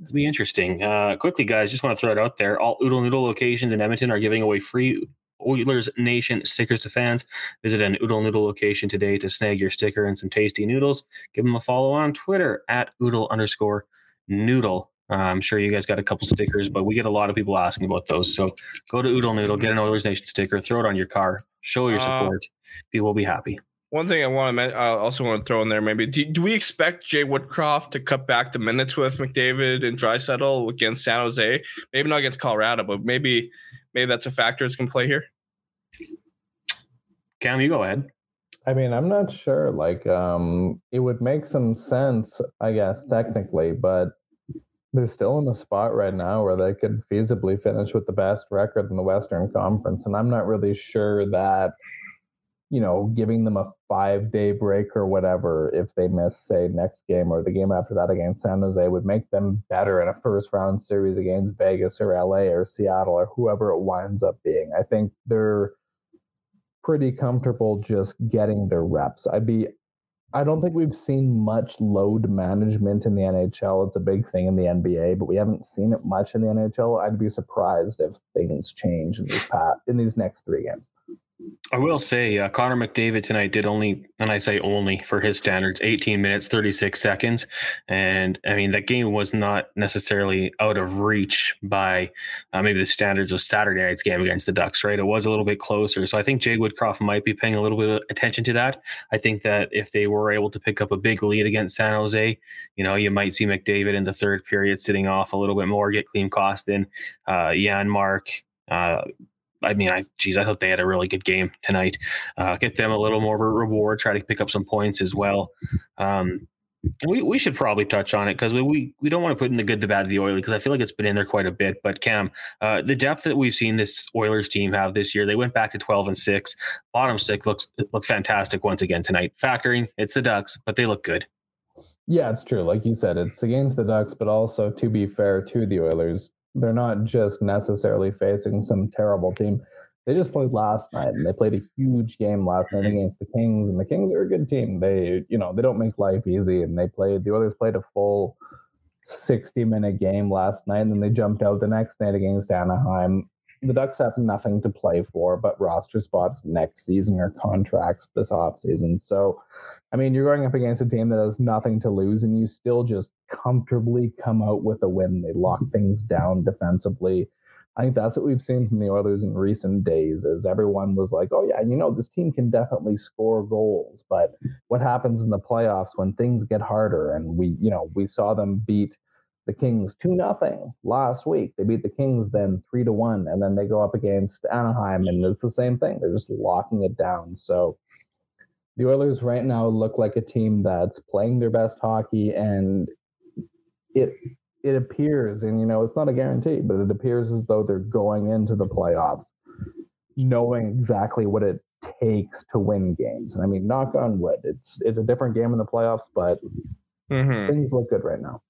It'll be interesting. Uh, quickly, guys, just want to throw it out there. All Oodle Noodle locations in Edmonton are giving away free Oilers Nation stickers to fans. Visit an Oodle Noodle location today to snag your sticker and some tasty noodles. Give them a follow on Twitter at Oodle underscore Noodle. Uh, I'm sure you guys got a couple stickers, but we get a lot of people asking about those. So go to Oodle Noodle, get an Oilers Nation sticker, throw it on your car, show your support. Uh, People will be happy. One thing I want to, I also want to throw in there, maybe, do, do we expect Jay Woodcroft to cut back the minutes with McDavid and Draisaitl against San Jose? Maybe not against Colorado, but maybe, maybe that's a factor that's going to play here. Cam, you go ahead. I mean, I'm not sure. Like, um, it would make some sense, I guess, technically, but they're still in a spot right now where they could feasibly finish with the best record in the Western Conference, and I'm not really sure that, you know, giving them a five-day break or whatever, if they miss, say, next game or the game after that against San Jose, would make them better in a first-round series against Vegas or L A or Seattle or whoever it winds up being. I think they're pretty comfortable just getting their reps. I'd be, I don't think we've seen much load management in the N H L. It's a big thing in the N B A, but we haven't seen it much in the N H L. I'd be surprised if things change in these, past, in these next three games. I will say, uh, Connor McDavid tonight did only, and I say only for his standards, eighteen minutes, thirty-six seconds. And I mean, that game was not necessarily out of reach by uh, maybe the standards of Saturday night's game against the Ducks, right? It was a little bit closer. So I think Jay Woodcroft might be paying a little bit of attention to that. I think that if they were able to pick up a big lead against San Jose, you know, you might see McDavid in the third period sitting off a little bit more, get Klim Kostin, uh, Janmark, uh, I mean, I, geez, I thought they had a really good game tonight. Uh, get them a little more of a reward, try to pick up some points as well. Um, we, we should probably touch on it because we, we we don't want to put in the good, the bad, the oily, because I feel like it's been in there quite a bit. But Cam, uh, the depth that we've seen this Oilers team have this year, they went back to twelve and six. Bottom stick looks looked fantastic once again tonight. Factoring, it's the Ducks, but they look good. Yeah, it's true. Like you said, it's against the Ducks, but also, to be fair to the Oilers, they're not just necessarily facing some terrible team. They just played last night, and they played a huge game last night against the Kings, and the Kings are a good team. They, you know, they don't make life easy, and they played, the Oilers played a full sixty-minute game last night, and then they jumped out the next night against Anaheim. The Ducks have nothing to play for but roster spots next season or contracts this offseason. So, I mean, you're going up against a team that has nothing to lose, and you still just comfortably come out with a win. They lock things down defensively. I think that's what we've seen from the Oilers in recent days, is everyone was like, oh, yeah, you know, this team can definitely score goals. But what happens in the playoffs when things get harder? And we, you know, we saw them beat the Kings two nothing last week. They beat the Kings then three to one, and then they go up against Anaheim, and it's the same thing. They're just locking it down. So the Oilers right now look like a team that's playing their best hockey, and it it appears, and, you know, it's not a guarantee, but it appears as though they're going into the playoffs knowing exactly what it takes to win games. And I mean, knock on wood, it's it's a different game in the playoffs, but mm-hmm. things look good right now.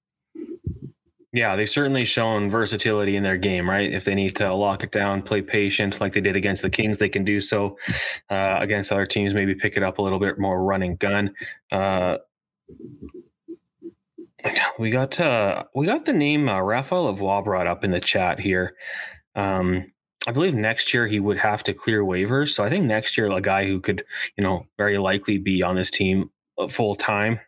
Yeah, they've certainly shown versatility in their game, right? If they need to lock it down, play patient like they did against the Kings, they can do so. Uh, against other teams, maybe pick it up a little bit more run and gun. Uh, we got uh, we got the name uh, Raphael Lavoie brought up in the chat here. Um, I believe next year he would have to clear waivers. So I think next year a guy who could, you know, very likely be on this team full time.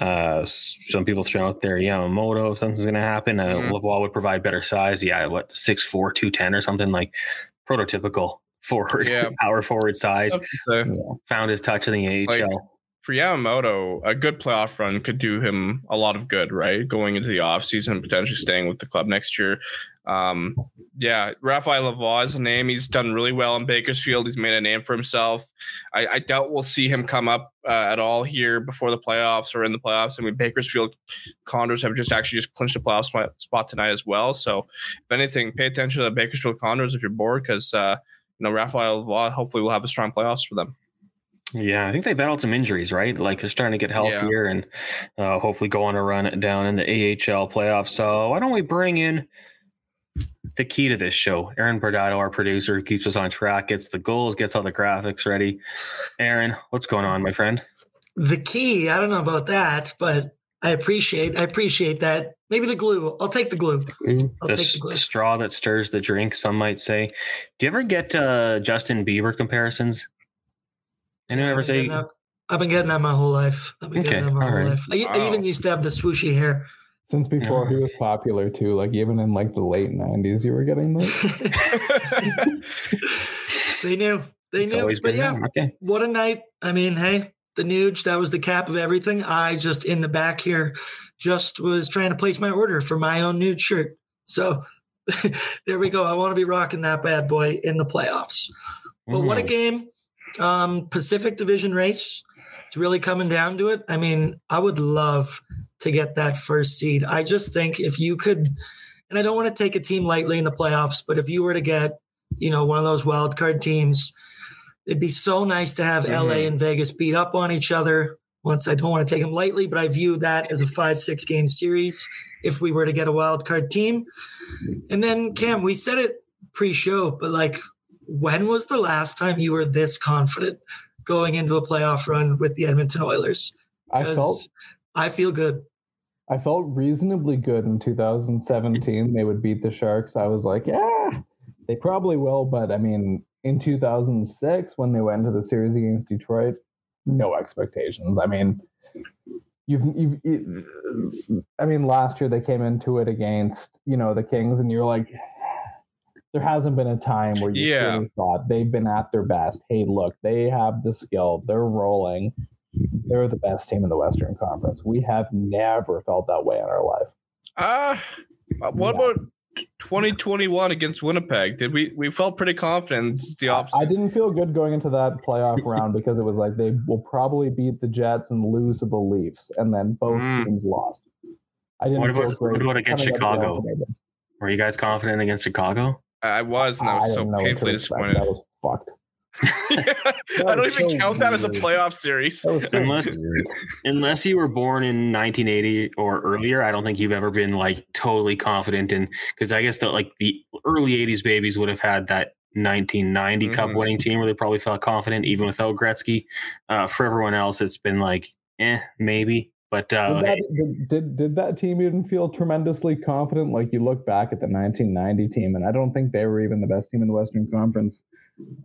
Uh, some people throw out there Yamamoto, something's going to happen. Uh, mm. Lavoie would provide better size. Yeah, what, six four, two ten or something, like prototypical forward, yeah. power forward size. So, yeah. Found his touch in the A H L. Like, for Yamamoto, a good playoff run could do him a lot of good, right? Going into the offseason, potentially staying with the club next year. Um, yeah, Raphael Lavoie is a name. He's done really well in Bakersfield. He's made a name for himself. I, I doubt we'll see him come up uh, at all here before the playoffs or in the playoffs. I mean, Bakersfield Condors have just actually just clinched a playoff spot, spot tonight as well. So if anything, pay attention to the Bakersfield Condors if you're bored, because uh, you know, Raphael Lavoie hopefully will have a strong playoffs for them. Yeah, I think they battled some injuries, right? Like they're starting to get healthier yeah. and uh, hopefully go on a run down in the A H L playoffs. So why don't we bring in the key to this show, Aaron Bordado, our producer, who keeps us on track, gets the goals, gets all the graphics ready. Aaron, what's going on, my friend? The key, I don't know about that, but I appreciate, I appreciate that. Maybe the glue. I'll take the glue. I'll the, take the glue. Straw that stirs the drink, some might say. Do you ever get uh, Justin Bieber comparisons? Anyone yeah, ever say? I've been getting that my whole life. I've been okay. getting that my all whole right. life. I, wow. I even used to have the swooshy hair. Since before he was popular too, like even in like the late nineties, you were getting that. they knew, they it's knew. But been yeah, okay. What a night! I mean, hey, the Nuge, that was the cap of everything. I just in the back here, just was trying to place my order for my own Nuge shirt. So there we go. I want to be rocking that bad boy in the playoffs. But mm. what a game! Um, Pacific Division race. It's really coming down to it. I mean, I would love to get that first seed. I just think if you could, and I don't want to take a team lightly in the playoffs, but if you were to get, you know, one of those wild card teams, it'd be so nice to have mm-hmm. L A and Vegas beat up on each other. Once I don't want to take them lightly, but I view that as a five, six game series if we were to get a wild card team. And then Cam, we said it pre-show, but like, when was the last time you were this confident going into a playoff run with the Edmonton Oilers? I felt, I feel good. I felt reasonably good in two thousand seventeen. They would beat the Sharks. I was like, yeah, they probably will. But, I mean, in two thousand six, when they went into the series against Detroit, no expectations. I mean, you've, you've, you, I mean, last year they came into it against, you know, the Kings, and you're like, there hasn't been a time where you yeah. really thought they've been at their best. Hey, look, they have the skill. They're rolling. They're the best team in the Western Conference. We have never felt that way in our life. Ah, uh, what yeah. about twenty twenty-one against Winnipeg? Did we we felt pretty confident? It's the opposite. I didn't feel good going into that playoff round because it was like they will probably beat the Jets and lose to the Leafs, and then both mm. teams lost. I didn't. What about, what about against Chicago? Were you guys confident against Chicago? I was, and I was I so painfully disappointed. That was fucked. yeah, I don't even so count that weird. As a playoff series. So unless, unless you were born in nineteen eighty or earlier, I don't think you've ever been like totally confident in, because I guess that like the early eighties babies would have had that nineteen ninety mm-hmm. cup winning team where they probably felt confident even without Gretzky. Uh, for everyone else, it's been like, eh, maybe. But uh, did, that, did, did did that team even feel tremendously confident? Like you look back at the nineteen ninety team, and I don't think they were even the best team in the Western Conference.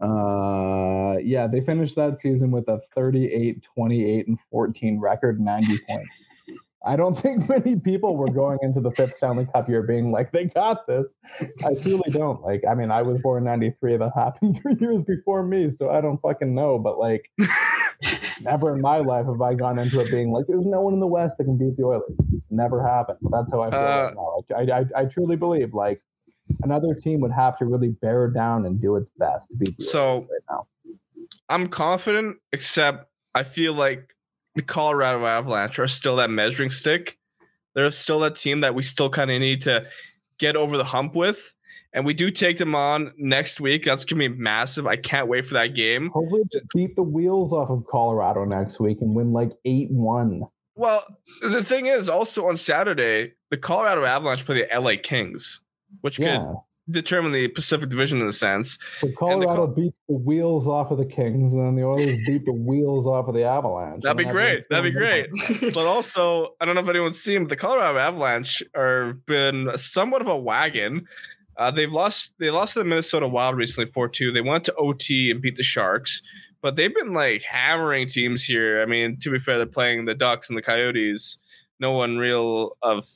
Uh, yeah, they finished that season with a thirty-eight, twenty-eight, and fourteen record, ninety points. I don't think many people were going into the fifth Stanley Cup year being like, they got this. I truly don't. Like, I mean, I was born in ninety-three. That happened three years before me, so I don't fucking know. But like. Never in my life have I gone into it being like, there's no one in the West that can beat the Oilers. Never happened. But that's how I feel uh, right now. Like, I, I I truly believe like another team would have to really bear down and do its best to beat the so Oilers right now. I'm confident, except I feel like the Colorado Avalanche are still that measuring stick. They're still that team that we still kind of need to get over the hump with. And we do take them on next week. That's going to be massive. I can't wait for that game. Hopefully to beat the wheels off of Colorado next week and win like eight one. Well, the thing is, also on Saturday, the Colorado Avalanche play the L A Kings, which yeah. could determine the Pacific Division in a sense. So Colorado Col- beats the wheels off of the Kings, and then the Oilers beat the wheels off of the Avalanche. That'd be great. That'd be great. But also, I don't know if anyone's seen, but the Colorado Avalanche have been somewhat of a wagon. Uh, they've lost. They lost to the Minnesota Wild recently, four two. They went to O T and beat the Sharks. But they've been like hammering teams here. I mean, to be fair, they're playing the Ducks and the Coyotes. No one real of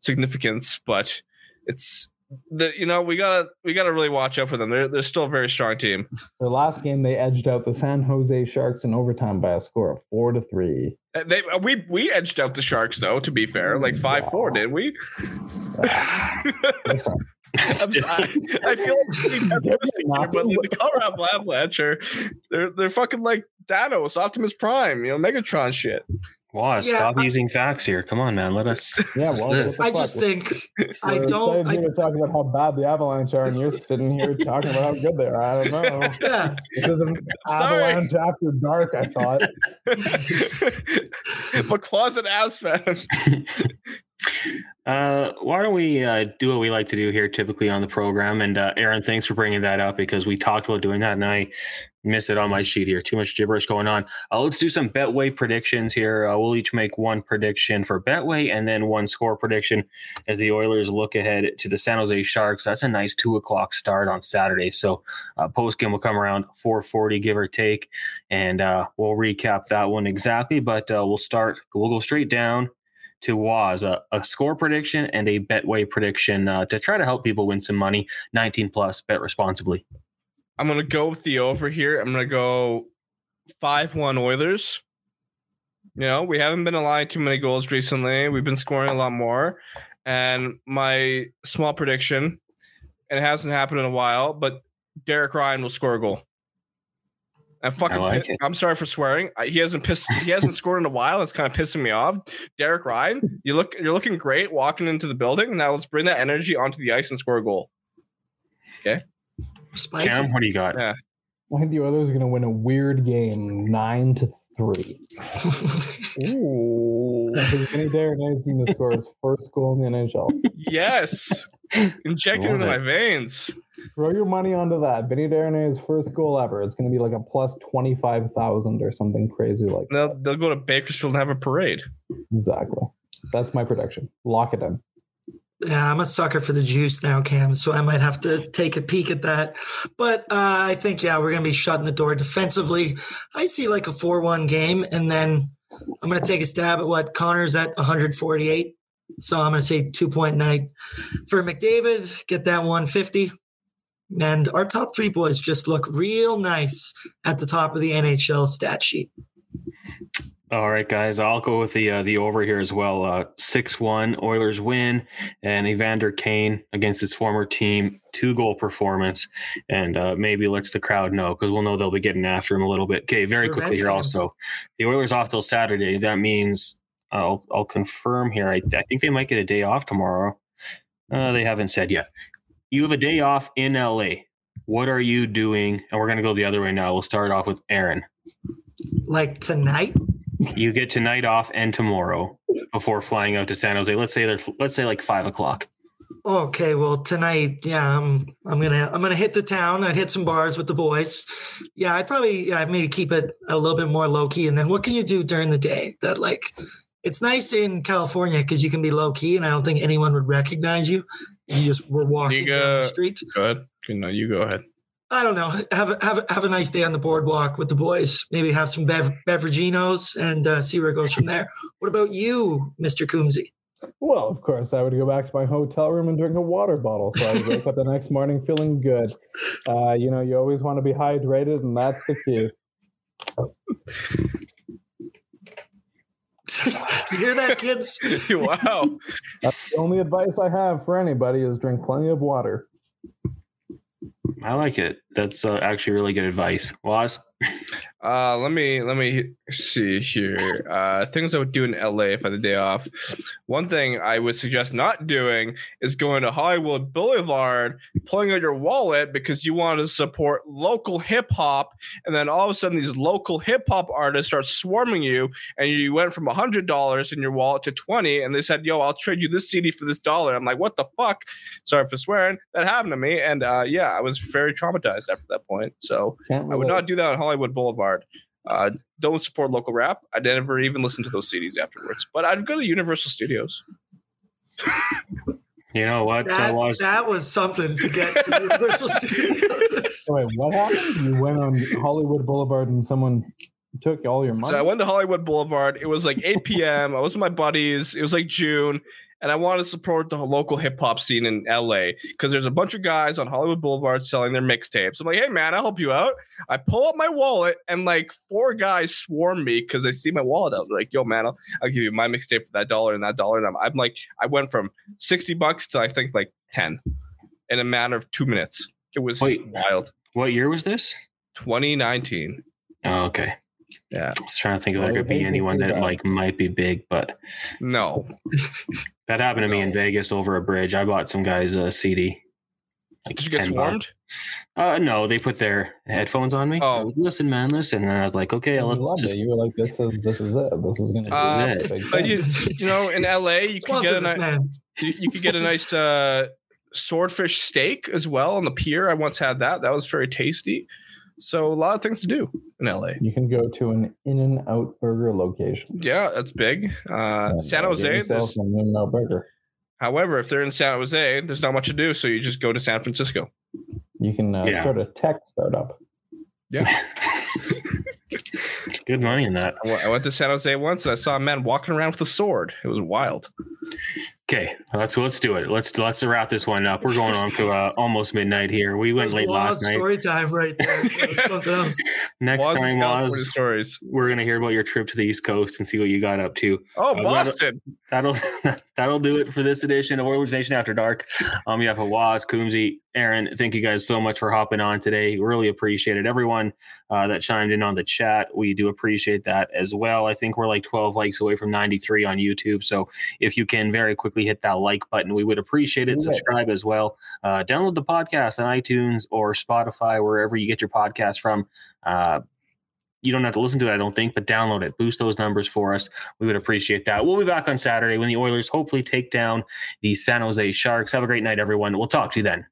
significance, but it's the you know we gotta we gotta really watch out for them. They're they're still a very strong team. Their last game, they edged out the San Jose Sharks in overtime by a score of four to three. They we we edged out the Sharks though. To be fair, like five yeah. four, didn't we? Yeah. I'm sorry. I feel like we have this here, but like the Colorado Avalanche are they're they're fucking like Thanos, Optimus Prime, you know, Megatron shit. Wow, yeah, stop I, using facts here. Come on, man. Let us. Yeah, well, I just think I don't. I you're talking about how bad the Avalanche are, and you're sitting here talking about how good they are. I don't know. Yeah, this is an Avalanche after dark. I thought, but closet abs fan. Uh, why don't we uh, do what we like to do here typically on the program? And uh, Aaron, thanks for bringing that up because we talked about doing that and I missed it on my sheet here. Too much gibberish going on. Uh, let's do some Betway predictions here. Uh, we'll each make one prediction for Betway and then one score prediction as the Oilers look ahead to the San Jose Sharks. That's a nice two o'clock start on Saturday. So uh, post game will come around four forty, give or take. And uh, we'll recap that one exactly. But uh, we'll start, we'll go straight down to Woz, a, a score prediction and a Betway prediction uh, to try to help people win some money. nineteen plus, bet responsibly. I'm going to go with the over here. I'm going to go five one Oilers. You know, we haven't been allowing too many goals recently. We've been scoring a lot more. And my small prediction, and it hasn't happened in a while, but Derek Ryan will score a goal. I'm fucking. Like piss- I'm sorry for swearing. He hasn't pissed. He hasn't scored in a while. It's kind of pissing me off. Derek Ryan, you look. You're looking great walking into the building. Now let's bring that energy onto the ice and score a goal. Okay. Spicy. Cam, what do you got? Yeah. I think the Oilers are going to win a weird game, nine to three. Ooh. Vinny Desharnais going to score his first goal in the N H L. Yes. Injected into it. My veins. Throw your money onto that. Vinny Desharnais' first goal ever. It's going to be like a plus twenty-five thousand or something crazy like they'll, that. They'll go to Bakersfield and have a parade. Exactly. That's my prediction. Lock it in. Yeah, I'm a sucker for the juice now, Cam, so I might have to take a peek at that. But uh, I think, yeah, we're going to be shutting the door defensively. I see like a four one game, and then I'm going to take a stab at what Connor's at one forty-eight. So I'm going to say two-point night for McDavid. Get that one fifty. And our top three boys just look real nice at the top of the N H L stat sheet. All right, guys, I'll go with the uh, the over here as well. Uh, six one Oilers win, and Evander Kane against his former team, two-goal performance, and uh, maybe lets the crowd know because we'll know they'll be getting after him a little bit. Okay, very quickly here also. The Oilers off till Saturday. That means uh, I'll, I'll confirm here. I, I think they might get a day off tomorrow. Uh, they haven't said yet. You have a day off in L A. What are you doing? And we're going to go the other way now. We'll start off with Aaron. Like tonight? You get tonight off and tomorrow before flying out to San Jose. Let's say there's let's say like five o'clock. Okay, well tonight, yeah, I'm I'm gonna I'm gonna hit the town. I'd hit some bars with the boys. Yeah, I'd probably yeah, maybe keep it a little bit more low key. And then what can you do during the day that like? It's nice in California because you can be low key, and I don't think anyone would recognize you. You just were walking go, down the street. Go ahead. No, you go ahead. I don't know. Have a, have a, have a nice day on the boardwalk with the boys. Maybe have some bev- beveraginos and uh, see where it goes from there. What about you, Mister Coombsy? Well, of course, I would go back to my hotel room and drink a water bottle. So I would wake up the next morning feeling good. Uh, you know, you always want to be hydrated, and that's the key. You hear that, kids? Wow. That's the only advice I have for anybody is drink plenty of water. I like it. That's uh, actually really good advice. Woz? Uh, let me let me see here. Uh, things I would do in L A if I had a day off. One thing I would suggest not doing is going to Hollywood Boulevard, pulling out your wallet because you want to support local hip hop, and then all of a sudden these local hip hop artists start swarming you, and you went from a hundred dollars in your wallet to twenty, and they said, "Yo, I'll trade you this C D for this dollar." I'm like, "What the fuck?" Sorry for swearing. That happened to me, and uh, yeah, I was very traumatized after that point. So I would not do that on Hollywood Boulevard. Uh, don't support local rap. I never even listened to those C Ds afterwards, but I'd go to Universal Studios. You know what? That, was... that was something to get to Universal Studios. Wait, what happened? You went on Hollywood Boulevard and someone took all your money? So I went to Hollywood Boulevard. It was like eight p.m. I was with my buddies. It was like June. And I want to support the local hip-hop scene in L A because there's a bunch of guys on Hollywood Boulevard selling their mixtapes. I'm like, hey, man, I'll help you out. I pull up my wallet, and, like, four guys swarm me because they see my wallet out. They're like, yo, man, I'll, I'll give you my mixtape for that dollar and that dollar. And I'm, I'm like, I went from sixty bucks to, I think, like, ten in a matter of two minutes. It was Wait, wild. What year was this? twenty nineteen. Oh, okay. Yeah. I was trying to think if there could be anyone that, like, might be big, but... No. That happened to me in Vegas over a bridge. I bought some guy's uh, C D. Like Did you get swarmed? Uh, no, they put their headphones on me. Oh, like, listen, man, listen. And I was like, okay, let's just. It. You were like, this is this is it. This is gonna. Uh, be it. But you, you know, in L A, you could get a nice, you, you could get a nice uh, swordfish steak as well on the pier. I once had that. That was very tasty. So a lot of things to do in L A. You can go to an In-N-Out Burger location. Yeah, that's big. Uh, yeah, San Jose. There's an In-N-Out Burger. However, if they're in San Jose, there's not much to do, so you just go to San Francisco. You can uh, yeah. start a tech startup. Yeah. Good money in that. I went to San Jose once, and I saw a man walking around with a sword. It was wild. Okay, let's let's do it. Let's let's wrap this one up. We're going on to uh, almost midnight here. We went late last night. Story time right there. Something else. Next Woz time, Woz, stories. We're gonna hear about your trip to the East Coast and see what you got up to. Oh, uh, Boston. That'll that'll, that'll do it for this edition of Oilers Nation After Dark. Um, you have Woz, Coomsey, Aaron. Thank you guys so much for hopping on today. Really appreciate it. Everyone uh, that chimed in on the chat, we do appreciate that as well. I think we're like twelve likes away from ninety-three on YouTube. So if you can very quickly hit that like button, we would appreciate it. Subscribe as well. Uh, download the podcast on iTunes or Spotify, wherever you get your podcast from. Uh, you don't have to listen to it, I don't think, but download it. Boost those numbers for us. We would appreciate that. We'll be back on Saturday when the Oilers hopefully take down the San Jose Sharks. Have a great night, everyone. We'll talk to you then.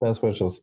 Best wishes.